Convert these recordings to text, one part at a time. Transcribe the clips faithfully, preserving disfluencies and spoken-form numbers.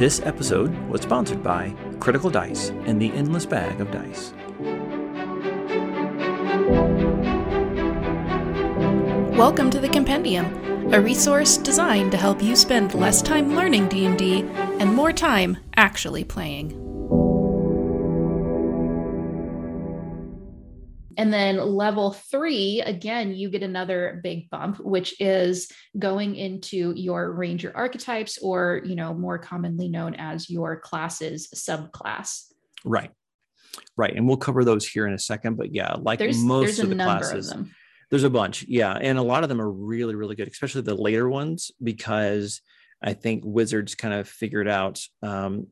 This episode was sponsored by Critical Dice and the Endless Bag of Dice. Welcome to the Compendium, a resource designed to help you spend less time learning D and D and more time actually playing. And then level three, again, you get another big bump, which is going into your Ranger archetypes, or, you know, more commonly known as your classes subclass. Right. Right. And we'll cover those here in a second. But yeah, like there's, most there's of the classes, of them. There's a bunch. Yeah. And a lot of them are really, really good, especially the later ones, because I think Wizards kind of figured out um,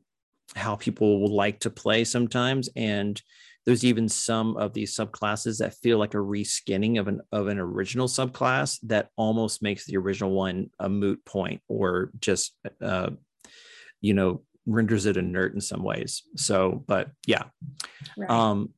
how people will like to play sometimes. And there's even some of these subclasses that feel like a reskinning of an of an original subclass that almost makes the original one a moot point, or just, uh, you know, renders it inert in some ways. So, but yeah. Right. Um,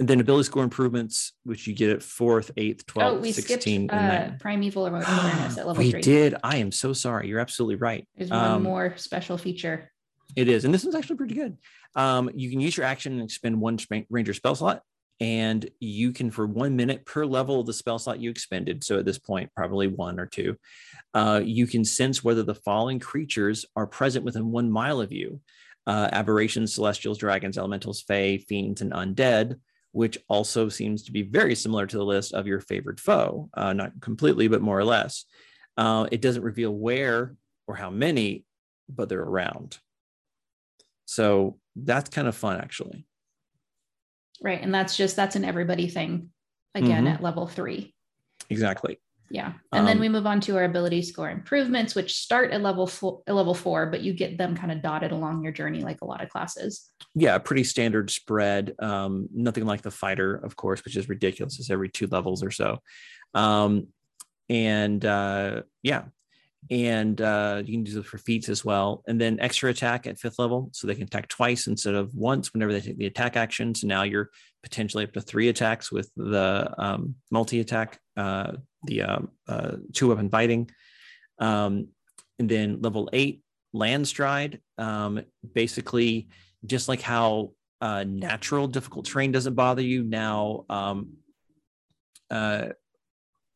and then ability score improvements, which you get at fourth, eighth, twelfth, oh, we sixteenth. Skipped, uh, primeval awareness at level we three. We did. I am so sorry. You're absolutely right. There's one um, more special feature. It is. And this one's actually pretty good. Um, you can use your action and expend one Ranger spell slot, and you can, for one minute per level of the spell slot you expended, so at this point, probably one or two, uh, you can sense whether the following creatures are present within one mile of you. Uh, aberrations, celestials, dragons, elementals, fae, fiends, and undead, which also seems to be very similar to the list of your favored foe. Uh, not completely, but more or less. Uh, it doesn't reveal where or how many, but they're around. So that's kind of fun, actually. Right. And that's just, that's an everybody thing again, mm-hmm. at level three. Exactly. Yeah. And um, then we move on to our ability score improvements, which start at level four, level four, but you get them kind of dotted along your journey, like a lot of classes. Yeah. Pretty standard spread. Um, nothing like the fighter, of course, which is ridiculous. It's every two levels or so. Um, and uh, yeah. And uh, you can do it for feats as well. And then extra attack at fifth level, so they can attack twice instead of once whenever they take the attack action. So now you're potentially up to three attacks with the um, multi-attack, uh, the um, uh, two-weapon biting. Um, and then level eight, land stride. Um, basically, just like how uh, natural difficult terrain doesn't bother you now, um, uh,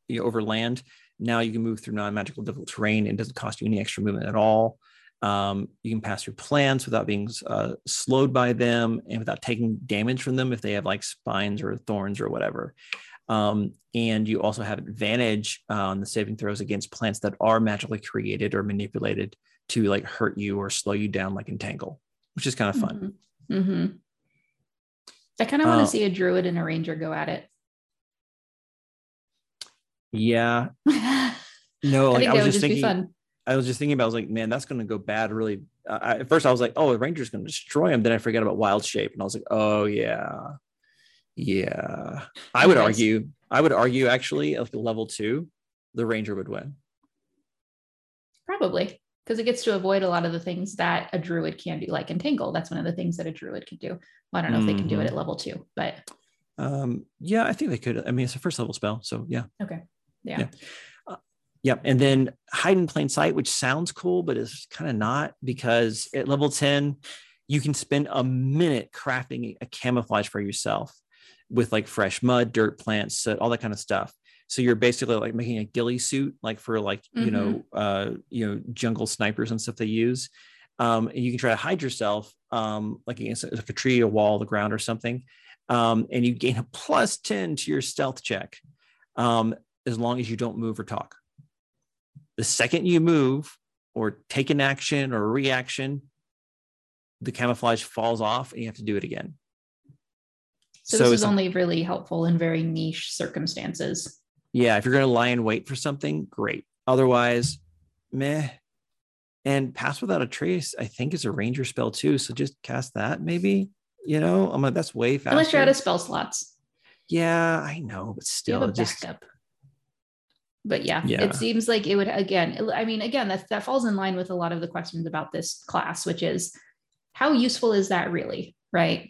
you know, over land. Now you can move through non-magical difficult terrain. It doesn't cost you any extra movement at all. Um, you can pass through plants without being uh, slowed by them and without taking damage from them if they have like spines or thorns or whatever. Um, and you also have advantage on the saving throws against plants that are magically created or manipulated to like hurt you or slow you down, like entangle, which is kind of fun. Mm-hmm. Mm-hmm. I kind of want to uh, see a druid and a ranger go at it. Yeah. No, like I, I was just thinking, I was just thinking about, I was like, man, that's going to go bad. Really. Uh, I, at first I was like, oh, a ranger's going to destroy him. Then I forgot about wild shape. And I was like, oh yeah. Yeah. I would argue, I would argue actually at like level two, the ranger would win. Probably. Because it gets to avoid a lot of the things that a druid can do, like entangle. That's one of the things that a druid can do. Well, I don't know mm-hmm. if they can do it at level two, but um, yeah, I think they could. I mean, it's a first level spell. So yeah. Okay. Yeah. Yeah. Uh, yeah. And then hide in plain sight, which sounds cool, but it's kind of not, because at level ten, you can spend a minute crafting a camouflage for yourself with like fresh mud, dirt, plants, soot, all that kind of stuff. So you're basically like making a ghillie suit, like for like, mm-hmm. you know, uh, you know, jungle snipers and stuff they use. Um, and you can try to hide yourself, um, like against a, like a tree, a wall, the ground or something. Um, and you gain a plus ten to your stealth check. Um, as long as you don't move or talk. The second you move or take an action or a reaction, the camouflage falls off and you have to do it again. So, so this is only really helpful in very niche circumstances. Yeah. If you're going to lie in wait for something, great. Otherwise, meh. And pass without a trace, I think, is a ranger spell too. So just cast that maybe, you know, I'm like, that's way faster. Unless you're out of spell slots. Yeah, I know, but still. You have a backup. Just... But yeah, yeah, it seems like it would, again, I mean, again, that, that falls in line with a lot of the questions about this class, which is how useful is that really, right?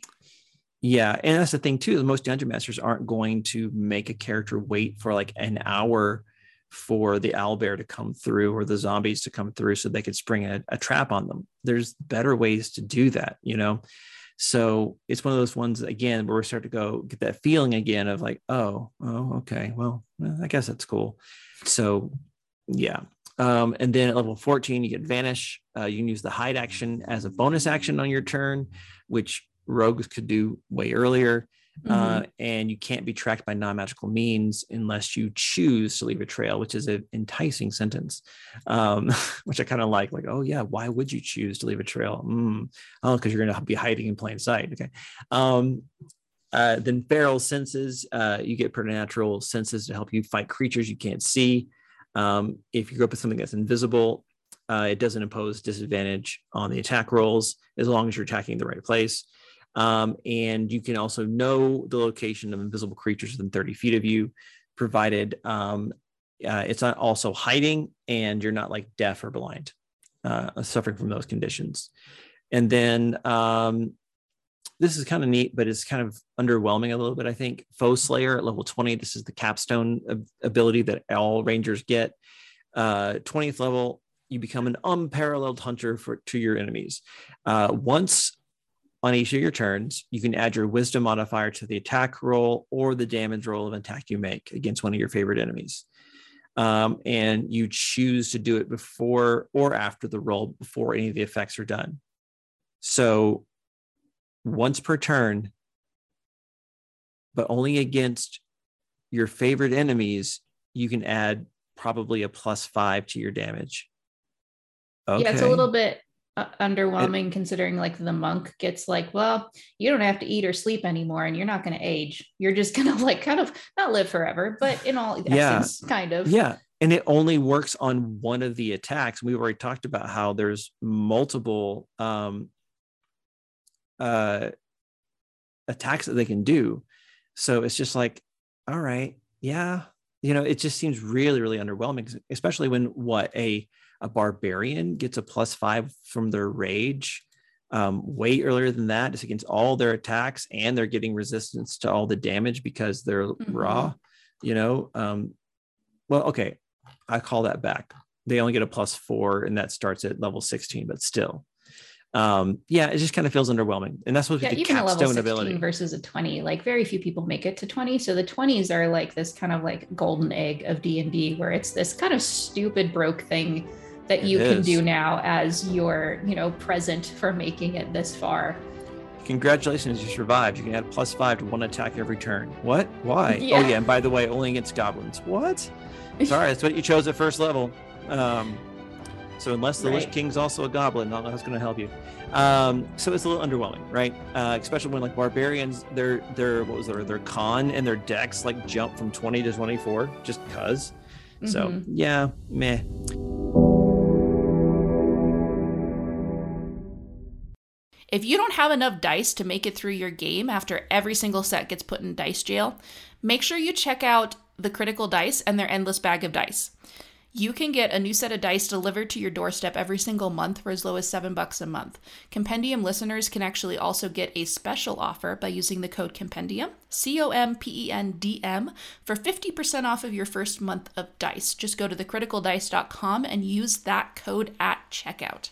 Yeah, and that's the thing too, most dungeon masters aren't going to make a character wait for like an hour for the owlbear to come through or the zombies to come through so they could spring a, a trap on them. There's better ways to do that, you know? So it's one of those ones, again, where we start to go get that feeling again of like, oh, oh, okay, well, I guess that's cool. So yeah. Um, and then at level fourteen, you get Vanish. Uh, you can use the hide action as a bonus action on your turn, which rogues could do way earlier. Mm-hmm. Uh, and you can't be tracked by non-magical means unless you choose to leave a trail, which is an enticing sentence, um, which I kind of like, like, oh yeah, why would you choose to leave a trail? Mm. Oh, because you're going to be hiding in plain sight. Okay. Um, uh, then feral senses, uh, you get preternatural senses to help you fight creatures you can't see. Um, if you go up with something that's invisible, uh, it doesn't impose disadvantage on the attack rolls as long as you're attacking the right place. Um, and you can also know the location of invisible creatures within thirty feet of you, provided um, uh, it's not also hiding and you're not like deaf or blind, uh, suffering from those conditions. And then um, this is kind of neat, but it's kind of underwhelming a little bit, I think. Foe Slayer at level twenty. This is the capstone ab- ability that all Rangers get. Uh, twentieth level, you become an unparalleled hunter for to your enemies. Uh, once on each of your turns, you can add your wisdom modifier to the attack roll or the damage roll of an attack you make against one of your favorite enemies. Um, and you choose to do it before or after the roll, before any of the effects are done. So once per turn, but only against your favorite enemies, you can add probably a plus five to your damage. Okay. Yeah, it's a little bit underwhelming, considering like the monk gets like, well, you don't have to eat or sleep anymore and you're not going to age, you're just gonna like kind of not live forever, but in all yeah essence, kind of yeah and it only works on one of the attacks. We've already talked about how there's multiple um uh attacks that they can do, so it's just like, all right, yeah, you know, it just seems really really underwhelming, especially when what a A barbarian gets a plus five from their rage um, way earlier than that. It's against all their attacks, and they're getting resistance to all the damage because they're mm-hmm. raw, you know? Um, well, okay. I call that back. They only get a plus four and that starts at level sixteen, but still. Um, yeah, it just kind of feels underwhelming. And that's what yeah, the even capstone a level sixteen ability versus a twenty, like very few people make it to twenty. So the twenties are like this kind of like golden egg of D and D, where it's this kind of stupid broke thing that you can do now as your, you know, present for making it this far. Congratulations, you survived. You can add plus five to one attack every turn. What? Why? Yeah. Oh yeah, and by the way, only against goblins. What? Sorry, that's what you chose at first level. Um, so unless the right. Lich King's also a goblin, not that's going to help you. Um, so it's a little underwhelming, right? Uh, especially when like barbarians, their their what was their their con and their decks like jump from twenty to twenty-four just cause. Mm-hmm. So yeah, meh. If you don't have enough dice to make it through your game after every single set gets put in dice jail, make sure you check out the Critical Dice and their Endless Bag of Dice. You can get a new set of dice delivered to your doorstep every single month for as low as seven bucks a month. Compendium listeners can actually also get a special offer by using the code Compendium, C O M P E N D M, for fifty percent off of your first month of dice. Just go to the critical dice dot com and use that code at checkout.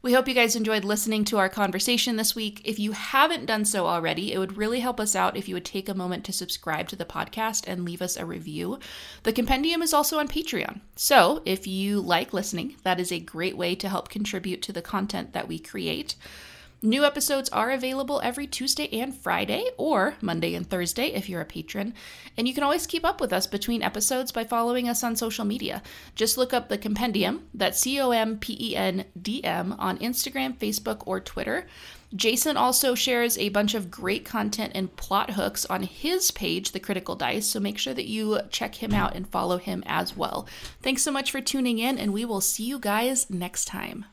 We hope you guys enjoyed listening to our conversation this week. If you haven't done so already, it would really help us out if you would take a moment to subscribe to the podcast and leave us a review. The Compendium is also on Patreon. So if you like listening, that is a great way to help contribute to the content that we create. New episodes are available every Tuesday and Friday, or Monday and Thursday if you're a patron. And you can always keep up with us between episodes by following us on social media. Just look up the Compendium, that's C O M P E N D M, on Instagram, Facebook, or Twitter. Jason also shares a bunch of great content and plot hooks on his page, The Critical Dice, so make sure that you check him out and follow him as well. Thanks so much for tuning in, and we will see you guys next time.